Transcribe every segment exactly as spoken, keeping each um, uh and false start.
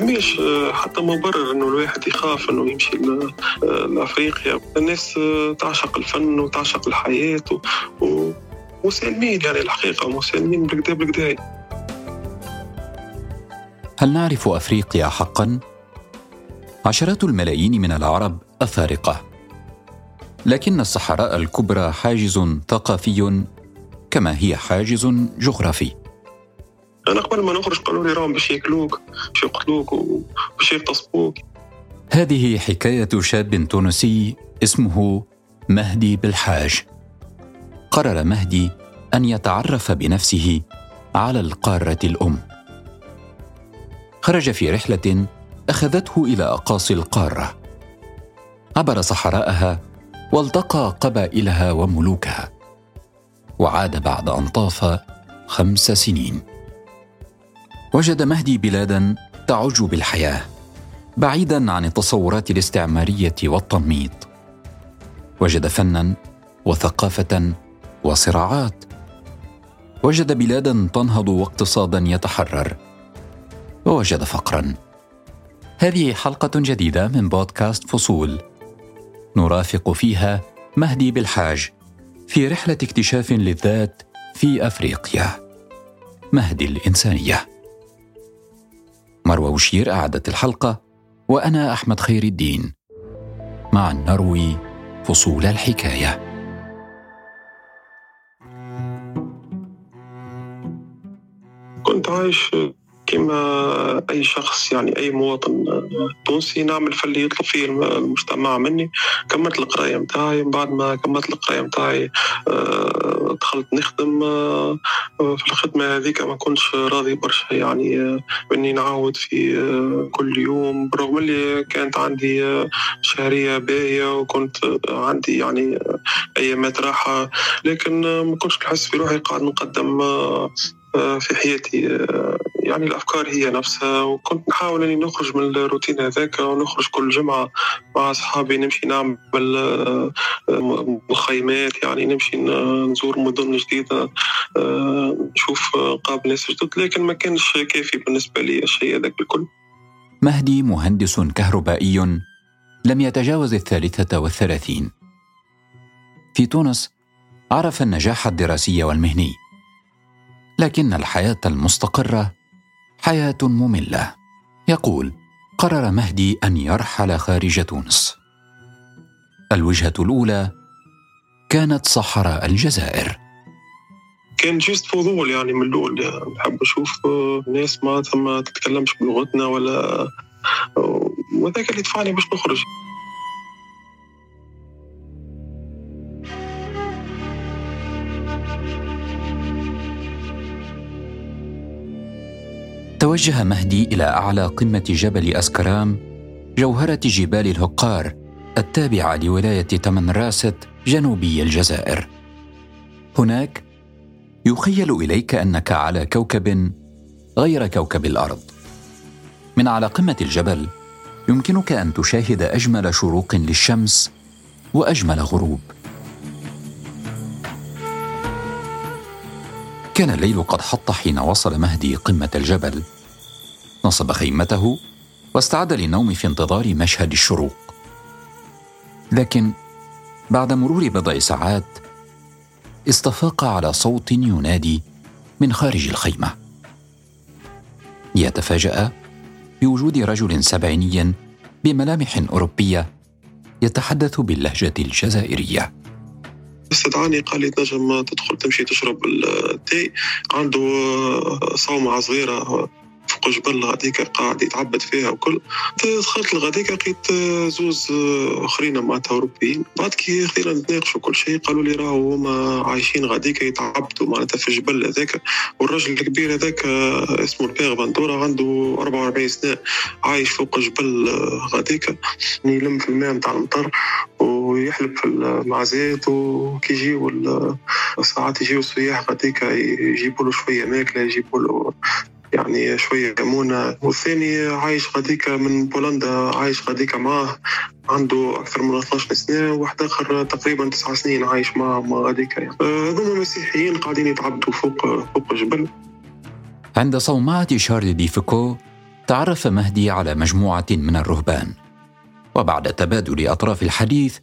فماش حتى مبرر انه الواحد يخاف انه يمشي لافريقيا. الناس تعشق الفن وتعشق الحياه و... ومسالمين يعني الحقيقه مسالمين بالكدا بالكدا. هل نعرف افريقيا حقا؟ عشرات الملايين من العرب افارقه، لكن الصحراء الكبرى حاجز ثقافي كما هي حاجز جغرافي. أنا قبل ما نخرج قالوا لي راهم باش ياكلوك باش يقتلوك وباش يغتصبوك. هذه حكاية شاب تونسي اسمه مهدي بالحاج. قرر مهدي أن يتعرف بنفسه على القارة الأم. خرج في رحلة أخذته إلى أقاصي القارة، عبر صحراءها والتقى قبائلها وملوكها، وعاد بعد أن طاف خمس سنين. وجد مهدي بلادا تعج بالحياة بعيدا عن التصورات الاستعمارية والتنميط. وجد فنا وثقافة وصراعات. وجد بلادا تنهض واقتصادا يتحرر، ووجد فقرا. هذه حلقة جديدة من بودكاست فصول نرافق فيها مهدي بالحاج في رحلة اكتشاف للذات في أفريقيا، مهد الإنسانية. مروى وشير أعدت الحلقة، وأنا أحمد خير الدين. معا نروي فصول الحكاية. كنت عايش كما أي شخص، يعني أي مواطن تونسي، نعمل فاللي يطلب فيه المجتمع مني. كملت القراية متاعي، بعد ما كملت القراية متاعي دخلت نخدم. في الخدمة هذيك ما كنتش راضي برشا، يعني إني نعاود في كل يوم، برغم اللي كانت عندي شهرية باهية وكنت عندي يعني أيامات راحة، لكن ما كنتش نحس في روحي قاعد نقدم في حياتي. يعني الأفكار هي نفسها، وكنت نحاول أني نخرج من الروتين هذاك، ونخرج كل جمعة مع أصحابي نمشي نعمل مخيمات، يعني نمشي نزور مدن جديدة، نشوف قاب ناس جدد، لكن ما كانش كافي بالنسبة لي الشيء هذاك الكل. مهدي مهندس كهربائي لم يتجاوز الثالثة والثلاثين. في تونس عرف النجاح الدراسي والمهني، لكن الحياة المستقرة حياة مملة. يقول قرر مهدي أن يرحل خارج تونس. الوجهة الأولى كانت صحراء الجزائر. كان جيست فضول يعني من الأول، يعني حب أشوف ناس ما ثم تتكلمش بلغتنا ولا، وذاك اللي دفعني باش نخرج. توجه مهدي إلى أعلى قمة جبل أسكرام، جوهرة جبال الهقار التابعة لولاية تمنراست جنوبي الجزائر. هناك يخيل إليك أنك على كوكب غير كوكب الأرض. من على قمة الجبل يمكنك أن تشاهد أجمل شروق للشمس وأجمل غروب. كان الليل قد حط حين وصل مهدي قمة الجبل. نصب خيمته واستعد للنوم في انتظار مشهد الشروق، لكن بعد مرور بضع ساعات استفاق على صوت ينادي من خارج الخيمة. ليتفاجأ بوجود رجل سبعيني بملامح أوروبية يتحدث باللهجة الجزائرية. استدعاني قال لي تنجم تدخل تمشي تشرب التاي، عنده صومعة صغيرة فوق جبل غاديك قاعد يتعبد فيها وكل. دخلت لغاديك لقيت زوز اخرين مع اوروبيين، بعد كي خلينا نتناقشوا كل شيء قالوا لي راهو هما عايشين غاديك يتعبدوا معناتها في الجبل هذاك. والرجل الكبير هذاك اسمه البيغ بندورة، عنده أربعة وأربعين سنة، عايش فوق جبل غاديك، يلم في الماء نتاع المطر ويحلب في المعزات. وكي يجيو ساعات يجيو السياح غاديك يجيبوا له شويه ماكله، يجيبوا له يعني شوية ليمونة. والثاني عايش غاديك من بولندا، عايش غاديك معاه، عنده أكثر من اثناعش سنة. واحد آخر تقريبا تسعة سنين عايش معاه مع غاديك. هذوما مسيحيين قاعدين يتعبدوا فوق فوق الجبل. عند صومعة شارل دو فوكو تعرف مهدي على مجموعة من الرهبان، وبعد تبادل أطراف الحديث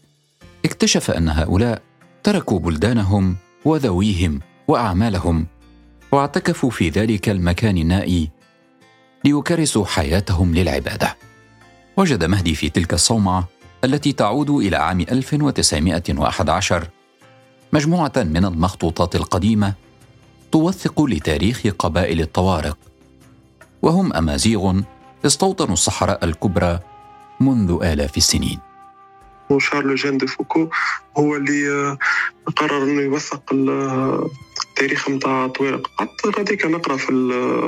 اكتشف أن هؤلاء تركوا بلدانهم وذويهم وأعمالهم واعتكفوا في ذلك المكان النائي ليكرسوا حياتهم للعبادة. وجد مهدي في تلك الصومعة التي تعود إلى عام ألف وتسعمائة وأحد عشر مجموعة من المخطوطات القديمة توثق لتاريخ قبائل الطوارق، وهم أمازيغ استوطنوا الصحراء الكبرى منذ آلاف السنين. شارل دو فوكو هو اللي قرر أنه يوثق التاريخ متاع طوارق. حتى غاديك نقرأ في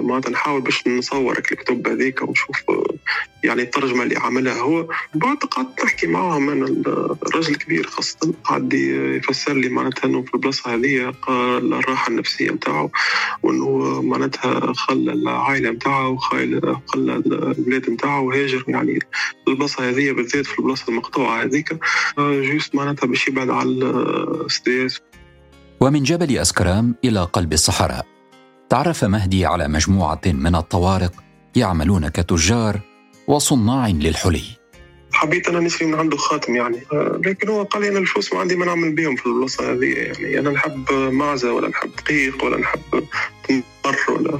معناتها نحاول باش نصورك الكتب هذيك ونشوف يعني الترجمة اللي عملها هو. بعد قعدت نحكي معهم، أنا الرجل الكبير خاصة قعد يفسر لي معناتها أنه في البلاصة هذه قال الراحة النفسية متاعه، وأنه معناتها خلى العائلة متاعه وخلى البلاد متاعه وهاجر يعني البلاصة هذه بالذات في البلاصة المقطوعة هذيك جوست معناتها باش يبعد على السداس. ومن جبل أسكرام إلى قلب الصحراء تعرف مهدي على مجموعة من الطوارق يعملون كتجار وصناع للحلي. حبيت أنا نسري من عنده خاتم يعني، لكن هو قال لي أنا الفلوس ما عندي ما نعمل بيهم في البلاصة هذه، يعني أنا نحب معزة ولا نحب دقيق ولا نحب تمر ولا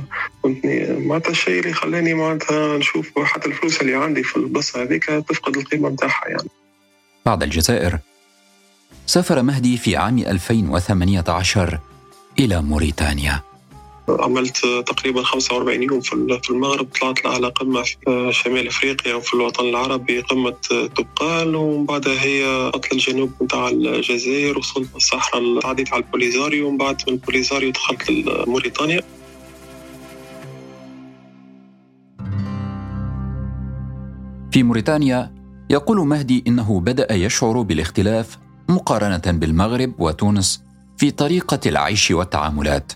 معناتها الشيء اللي خلاني معناتها نشوف حتى الفلوس اللي عندي في البلاصة هذيك تفقد القيمة متاعها يعني. بعد الجزائر سافر مهدي في عام ألفين وثمانية عشر إلى موريتانيا. عملت تقريبا خمسة وأربعين يوم في المغرب، طلعت على قمة في شمال أفريقيا وفي الوطن العربي قمة تبقال، ومن بعدها هي أطل الجنوب متاع الجزائر وصلت الصحراء، عديت على البوليزاريو ومن بعد من البوليزاريو دخلت موريتانيا. في موريتانيا يقول مهدي إنه بدأ يشعر بالاختلاف مقارنة بالمغرب وتونس في طريقة العيش والتعاملات.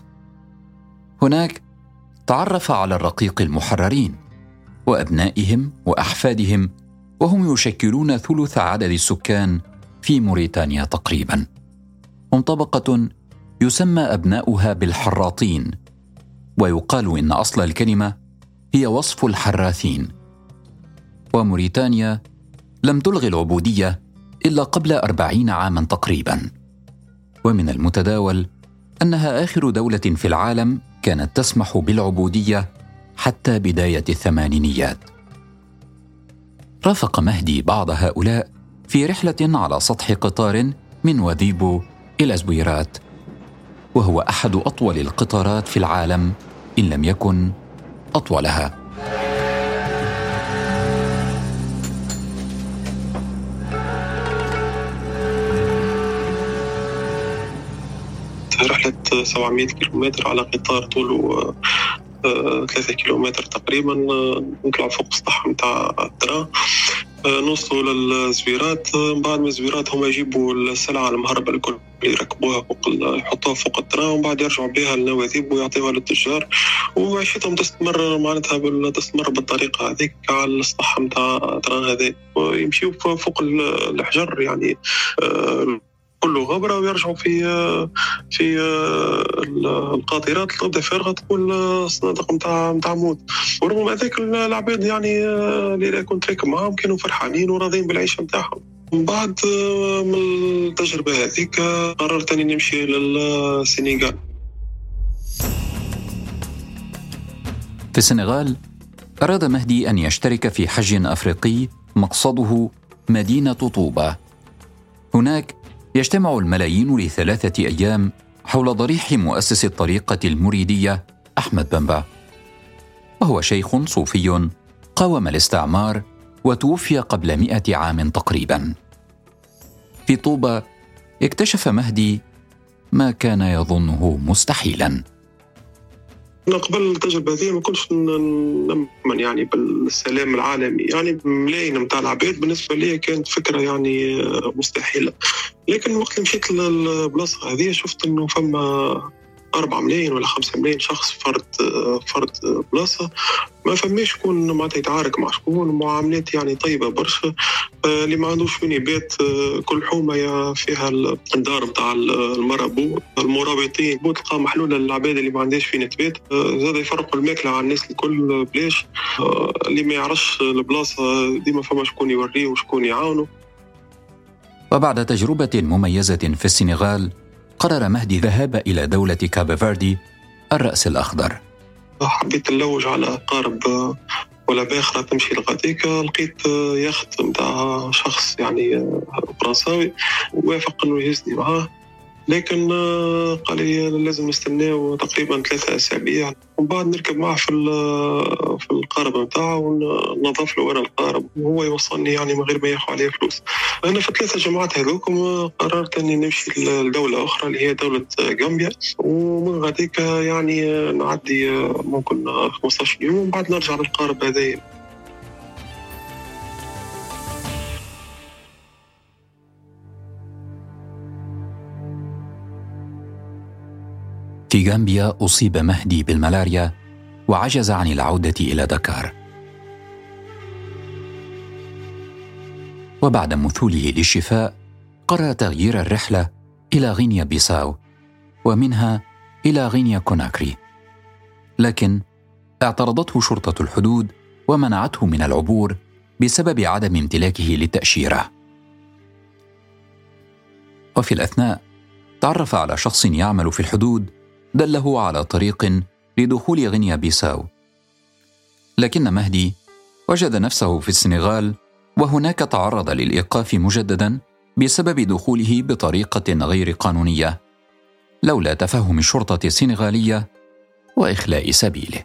هناك تعرف على الرقيق المحررين وأبنائهم وأحفادهم، وهم يشكلون ثلث عدد السكان في موريتانيا تقريبا. هم طبقة يسمى أبناؤها بالحراطين، ويقال إن أصل الكلمة هي وصف الحراثين. وموريتانيا لم تلغي العبودية إلا قبل أربعين عاما تقريبا، ومن المتداول أنها آخر دولة في العالم كانت تسمح بالعبودية حتى بداية الثمانينيات. رافق مهدي بعض هؤلاء في رحلة على سطح قطار من وذيبو إلى زويرات، وهو أحد أطول القطارات في العالم إن لم يكن أطولها. رحلة سبعمائة كيلومتر على قطار طوله ثلاثة كيلومتر تقريبا، نطلع فوق السطح متاع الترا نوصلوا للزويرات. بعد من الزويرات هم يجيبوا السلعة المهربة الكل يركبوها فوق يحطوها فوق الترا ومن بعد يرجعوا بها للنواديب ويعطيوها للتجار، وعيشتهم تستمر معناتها بالتستمر بالطريقة هذيك على السطح متاع الترا هذي، ويمشيوا فوق الحجر يعني كله غبرة ويرجعوا في في القاطرات اللي تبدا فارغه تكون الصنادق نتاع نتاع موت. ورغم هذاك العباد يعني اللي كنت راكب معاهم كانوا فرحانين وراضيين بالعيشه نتاعهم. من بعد من التجربه هذيك قررت اني نمشي للسنغال. في السنغال اراد مهدي ان يشترك في حج افريقي مقصده مدينه طوبه. هناك يجتمع الملايين لثلاثة أيام حول ضريح مؤسس الطريقة المريدية أحمد بنبا، وهو شيخ صوفي قاوم الاستعمار وتوفي قبل مئة عام تقريبا. في طوبة اكتشف مهدي ما كان يظنه مستحيلا. أنا قبل التجربة هذه ما كنتش نؤمن يعني بالسلام العالمي، يعني ملايين متاع العباد بالنسبة لي كانت فكرة يعني مستحيلة. لكن وقت مشيت للبلاصة هذه شفت إنه فما أربعة ملايين ولا خمسة ملايين شخص فرد فرد بلاصة، ما فماش شكون معناتها يتعارك مع شكون، معاملات يعني طيبة برشا. اللي ما عندوش وين يبات، كل حومة فيها الدار نتاع المرا بو المرابطين بو، تلقى محلولة للعباد اللي ما عندهاش فين تبات. زاد يفرقوا الماكلة على الناس الكل بلاش، اللي ما يعرفش البلاصة ديما فما شكون يوريه وشكون يعاونه. وبعد تجربة مميزة في السنغال قرر مهدي الذهاب إلى دولة كابفيردي الرأس الأخضر. حبيت نلوج على قارب ولا باخرة تمشي لغاديك، لقيت يخت متاع شخص يعني فرنساوي ووافق أنه يهزني معاه، لكن قال لي لازم نستناو تقريبا ثلاثة أسابيع ومن بعد نركب معه في في القارب متاعه ونضاف له ورا القارب وهو يوصلني يعني من غير ما ياخذ عليه فلوس. أنا في ثلاثة جماعات هذوكم قررت أني نمشي لدولة أخرى اللي هي دولة غامبيا، ومن غاديك يعني نعدي ممكن خمسة عشر يوم ومن بعد نرجع للقارب هذايا. في غامبيا أصيب مهدي بالملاريا وعجز عن العودة إلى دكار. وبعد مثوله للشفاء قرر تغيير الرحلة إلى غينيا بيساو ومنها إلى غينيا كوناكري، لكن اعترضته شرطة الحدود ومنعته من العبور بسبب عدم امتلاكه للتأشيرة. وفي الأثناء تعرف على شخص يعمل في الحدود دله على طريق لدخول غينيا بيساو، لكن مهدي وجد نفسه في السنغال وهناك تعرض للإيقاف مجددا بسبب دخوله بطريقة غير قانونية لولا تفهم الشرطة السنغالية وإخلاء سبيله.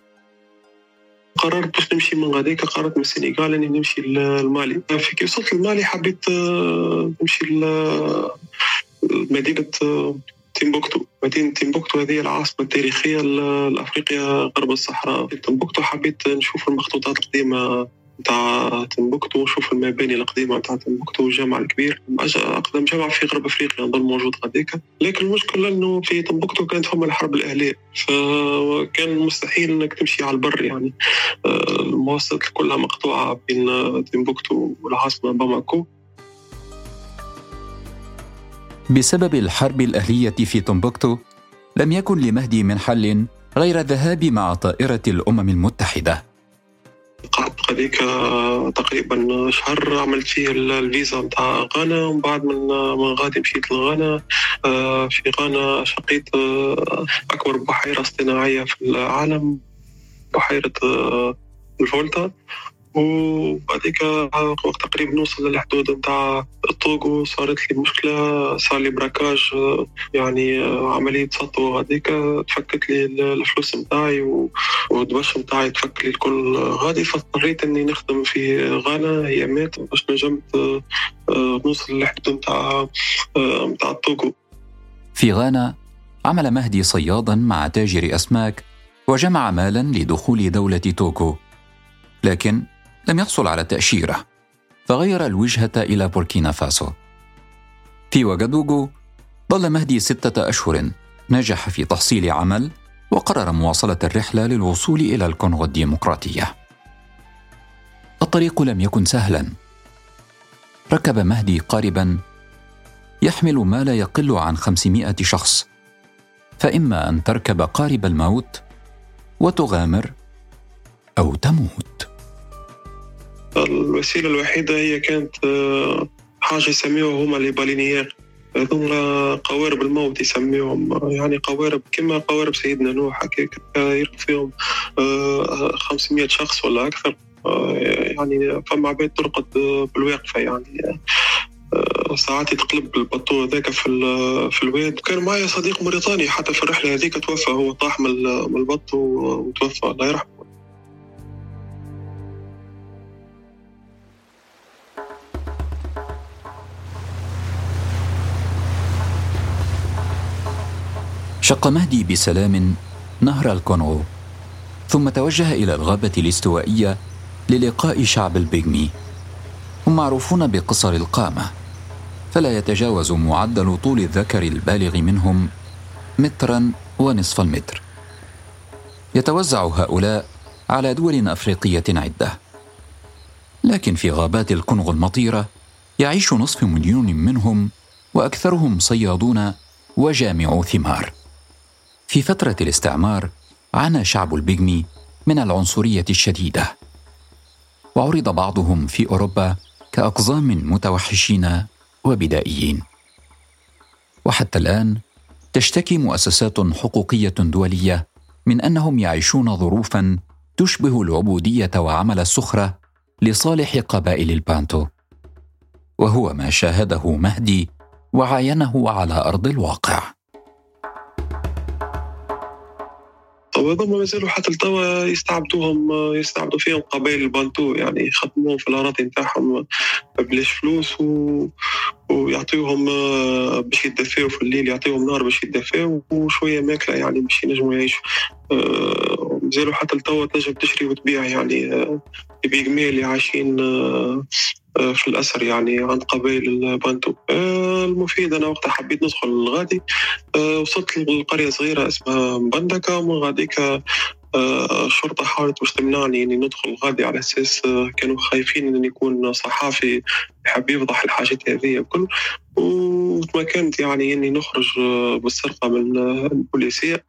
قررت باش نمشي من غاديك، قررت من السنغال اني نمشي للمالي. كي وصلت للمالي حبيت نمشي لمدينة تيمبوكتو. مدينة تيمبوكتو هذه العاصمة التاريخية لأفريقيا غرب الصحراء. في تيمبوكتو حبيت نشوف المخطوطات القديمة متاع تيمبوكتو ونشوف المباني القديمة متاع تيمبوكتو والجامع الكبير، أقدم جامع في غرب أفريقيا نظل موجود غاديك. لكن المشكلة أنه في تيمبوكتو كانت فما الحرب الأهلية، فكان مستحيل أنك تمشي على البر، يعني المواصلات كلها مقطوعة بين تيمبوكتو والعاصمة باماكو. بسبب الحرب الأهلية في تمبكتو لم يكن لمهدي من حل غير الذهاب مع طائرة الأمم المتحدة. قعدت غاديك تقريبا شهر، عملت فيه الفيزا متاع غانا ومن بعد من غادي مشيت لغانا. في غانا شقيت أكبر بحيرة اصطناعية في العالم، بحيرة الفولتا، وبعديك وقت تقريبا نوصل للحدود نتاع الطوغو صارت لي مشكله، صار لي براكاج يعني عمليه سطو غاديك، تفكت لي الفلوس نتاعي والدواش نتاعي تفك لي الكل غادي. فاضطريت اني نخدم في غانا ايامات باش نجمت نوصل للحدود نتاع نتاع الطوغو. في غانا عمل مهدي صيادا مع تاجر اسماك وجمع مالا لدخول دوله توغو، لكن لم يحصل على تأشيرة فغير الوجهة إلى بوركينا فاسو. في وغادوغو ظل مهدي ستة أشهر، نجح في تحصيل عمل وقرر مواصلة الرحلة للوصول إلى الكونغو الديمقراطية. الطريق لم يكن سهلا، ركب مهدي قاربا يحمل ما لا يقل عن خمسمائة شخص، فإما أن تركب قارب الموت وتغامر أو تموت. الوسيلة الوحيدة هي كانت حاجة يسميوها هما لي بالينيير، هذوما قوارب الموت يسميوهم، يعني قوارب كما قوارب سيدنا نوح هكاك، يركب فيهم خمسمائة شخص ولا أكثر، يعني فما عباد ترقد بالواقفة، يعني ساعات يتقلب البطو هذاك في في الواد. كان معايا صديق موريتاني حتى في الرحلة هذيك توفى، هو طاح من البطو وتوفى الله يرحمه. شق مهدي بسلام نهر الكونغو ثم توجه إلى الغابة الاستوائية للقاء شعب البيغمي. هم معروفون بقصر القامة، فلا يتجاوز معدل طول الذكر البالغ منهم متراً ونصف المتر. يتوزع هؤلاء على دول أفريقية عدة، لكن في غابات الكونغو المطيرة يعيش نصف مليون منهم، وأكثرهم صيادون وجامعو ثمار. في فترة الاستعمار عانى شعب البيجمي من العنصرية الشديدة، وعرض بعضهم في أوروبا كأقزام متوحشين وبدائيين. وحتى الآن تشتكي مؤسسات حقوقية دولية من أنهم يعيشون ظروفاً تشبه العبودية وعمل السخرة لصالح قبائل البانتو، وهو ما شاهده مهدي وعاينه على أرض الواقع. وهم ما زالوا حتى لتوا يستعبدوهم، يستعبدوا فيهم قبائل البانتو، يعني يخدموهم في الأراضي نتاعهم بلاش فلوس و... ويعطيوهم باش يدفاو في الليل، يعطيوهم نار باش يدفاو وشوية ماكلة يعني باش ينجموا يعيشوا. ما زالوا حتى لتوا تنجم تشري وتبيع، يعني البيجمي اللي عايشين في الأسر يعني عند قبائل البانتو. المفيد أنا وقت حبيت ندخل الغادي وصلت لقرية صغيرة اسمها مبندكا، ومن غاديكا الشرطة حاولت باش تمنعني إني ندخل الغادي، على أساس كانوا خايفين إني يكون صحافي يحب يفضح الحاجات هذه بكل، وتمكنت يعني إني نخرج بالسرقة من البوليسية.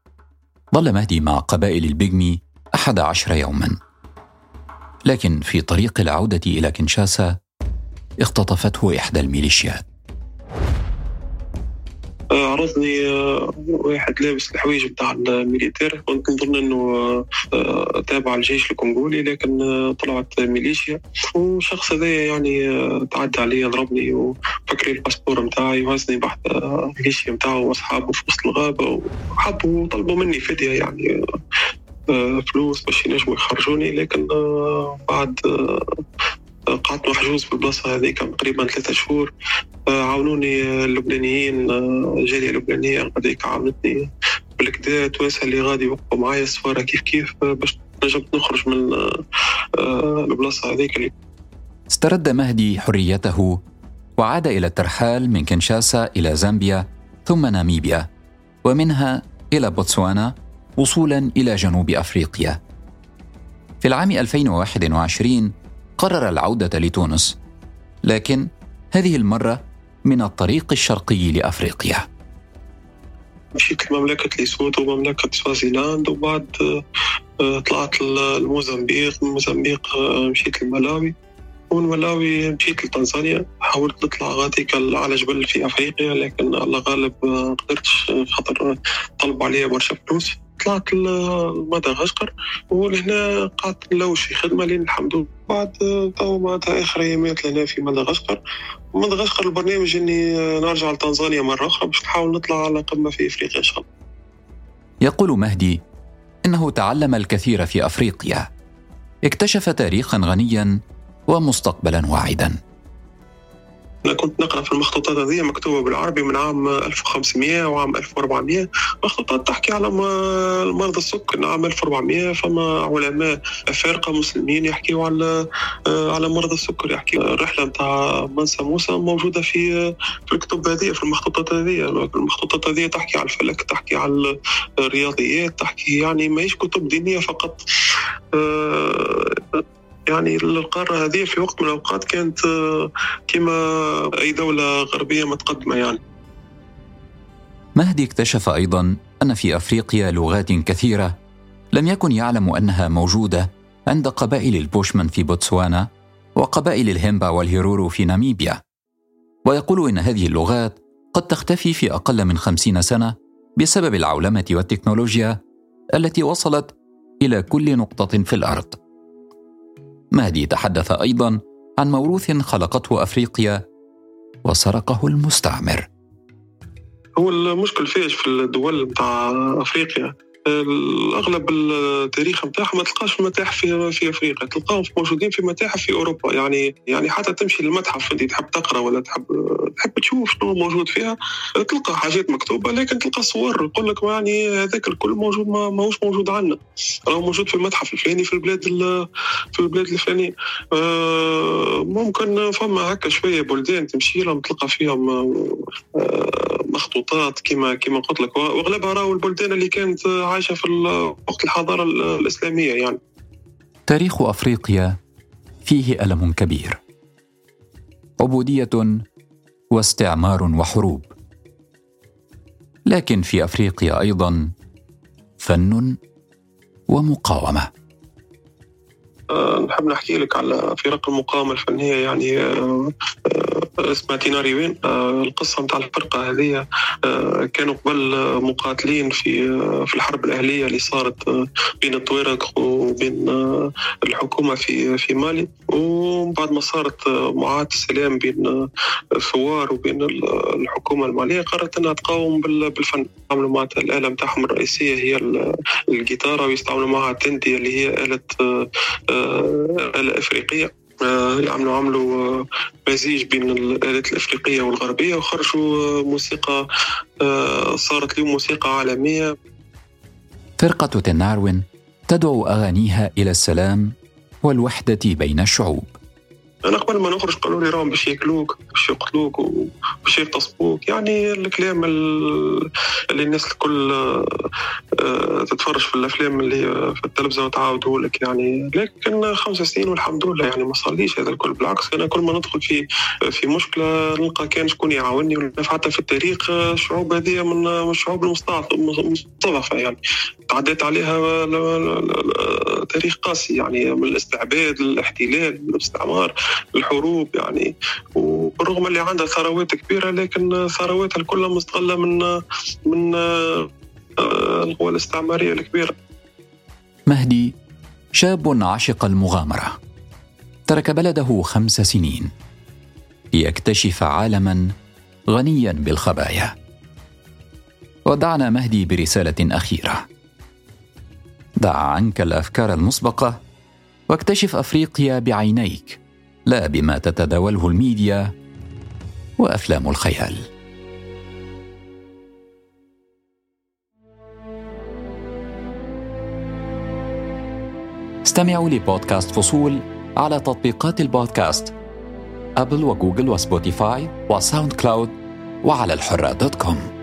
ظل مهدي مع قبائل البيجمي أحد عشر يوما، لكن في طريق العودة إلى كنشاسا اختطفته إحدى الميليشيات. عرضني واحد لابس الحوايج بتاع الميليتير، كنت نظن أنه تابع الجيش الكونغولي، لكن طلعت ميليشيا. وشخص هذايا يعني تعدى علي، ضربني وفك لي الباسبور متاعي وهزني بحث الميليشيا متاعه وأصحابه في وسط الغابة، وحبوا طلبوا مني فدية يعني فلوس باش ينجموا يخرجوني. لكن بعد قعدت محجوز في البلاصة هذيك تقريبا ثلاثة شهور. عاونوني اللبنانيين، الجالية اللبنانية هذيك عاونتني بالكدا، تواسع اللي غادي يوقفوا معايا السفارة كيف كيف باش نجمت نخرج من البلاصة هذيك. استرد مهدي حريته وعاد إلى الترحال من كنشاسا إلى زامبيا ثم ناميبيا، ومنها إلى بوتسوانا، وصولاً إلى جنوب أفريقيا. في العام ألفين وواحد وعشرين قرر العودة لتونس، لكن هذه المرة من الطريق الشرقي لأفريقيا. مشيت مملكة ليسوتو ومملكة سوازيلاند، وبعد طلعت الموزمبيق، موزمبيق مشيت الملاوي، ومن ملاوي مشيت لتنزانيا. حاولت نطلع غاديك على جبل في أفريقيا، لكن على غالب قدرتش، خطر طلب عليا برشا فلوس. طلعت لمدغشقر، ولهنا قعدت نلوش خدمة لين الحمد لله. بعد طوبات آخر أيامات لهنا في مدغشقر، ومدغشقر البرنامج إني نرجع لتنزانيا مرة أخرى باش نحاول نطلع على قمة في أفريقيا إن شاء الله. يقول مهدي إنه تعلم الكثير في أفريقيا، اكتشف تاريخا غنيا ومستقبلا واعدا. أنا كنت نقرأ في المخطوطات هذه مكتوبة بالعربي من عام ألف وخمسمية وعام ألف وأربعمية، مخطوطات تحكي على مرض السكر. عام ألف وأربعمية فما علماء أفارقة مسلمين يحكيوا على على مرض السكر، يحكي الرحلة متاع منسى موسى موجودة في في الكتب هذه، في المخطوطات هذه. المخطوطات هذه تحكي على الفلك، تحكي على الرياضيات، تحكي يعني ماهيش كتب دينية فقط. يعني القارة هذه في وقت من الأوقات كانت كما أي دولة غربية متقدمة يعني. مهدي اكتشف أيضاً أن في أفريقيا لغات كثيرة لم يكن يعلم أنها موجودة عند قبائل البوشمن في بوتسوانا وقبائل الهيمبا والهيرورو في ناميبيا، ويقول إن هذه اللغات قد تختفي في أقل من خمسين سنة بسبب العولمة والتكنولوجيا التي وصلت إلى كل نقطة في الأرض. مهدي تحدث أيضاً عن موروث خلقته أفريقيا وسرقه المستعمر. هو المشكل فيش في الدول بتاع أفريقيا، اغلب التاريخ نتاعها ما تلقاش في متاحف في, في افريقيا، تلقاهم موجودين في متاحف في اوروبا. يعني يعني حتى تمشي للمتحف انت تحب تقرا ولا تحب تحب تشوف شنو موجود فيها، تلقى حاجات مكتوبه لكن تلقى صور يقول لك يعني هذاك الكل موجود ما ماهوش موجود عندنا، راه موجود في المتحف الفلاني في البلاد في البلاد الفلانيه. ممكن فما هكا شويه بلدان تمشي لهم تلقى فيهم مخطوطات كما كما قلت لك، واغلبها راهو البلدان اللي كانت عايشه في وقت الحضاره الاسلاميه. يعني تاريخ افريقيا فيه ألم كبير، عبودية واستعمار وحروب، لكن في أفريقيا أيضا فن ومقاومة. نحب نحكي لك على فرق المقاومة الفنية، يعني اسمها تيناريوين. القصة متاع الفرقة هذه كانوا قبل مقاتلين في في الحرب الأهلية اللي صارت بين الطوارق وبين الحكومة في في مالي، وبعد ما صارت معاهدة السلام بين الثوار وبين الحكومة المالية قررت أنها تقاوم بالفن. عملوا معها الآلة متاعهم الرئيسية هي الجيتارة، ويستعملوا معها التندية اللي هي آلة آلة أفريقية. عملوا عملوا مزيج بين الآلات الأفريقية والغربية وخرجوا موسيقى صارت اليوم موسيقى عالمية. فرقة تيناريوين تدعو أغانيها إلى السلام والوحدة بين الشعوب. أنا قبل ما نخرج قالوا لي راهم باش ياكلوك باش يقتلوك وباش يغتصبوك، يعني الكلام اللي الناس الكل تتفرج في الأفلام اللي في التلفزة وتعاودوا لك. يعني لكن خمس سنين والحمد لله يعني ما صارليش هذا الكل، بالعكس أنا كل ما ندخل في في مشكلة نلقى كان شكون يعاوني، ونلقى حتى في التاريخ الشعوب هذه من الشعوب المستضعفة يعني تعديت عليها تاريخ قاسي، يعني من الاستعباد للاحتلال والاستعمار الحروب. يعني وبالرغم اللي عندها ثروات كبيرة لكن ثرواتها الكل مستغلة من من القوى الاستعمارية الكبيرة. مهدي شاب عشق المغامرة، ترك بلده خمس سنين ليكتشف عالما غنيا بالخبايا. ودعنا مهدي برسالة أخيرة: دع عنك الأفكار المسبقة واكتشف أفريقيا بعينيك، لا بما تتداوله الميديا وأفلام الخيال. استمعوا لبودكاست فصول على تطبيقات البودكاست أبل وجوجل وسبوتيفاي وساوند كلاود وعلى الحرة دوت كوم.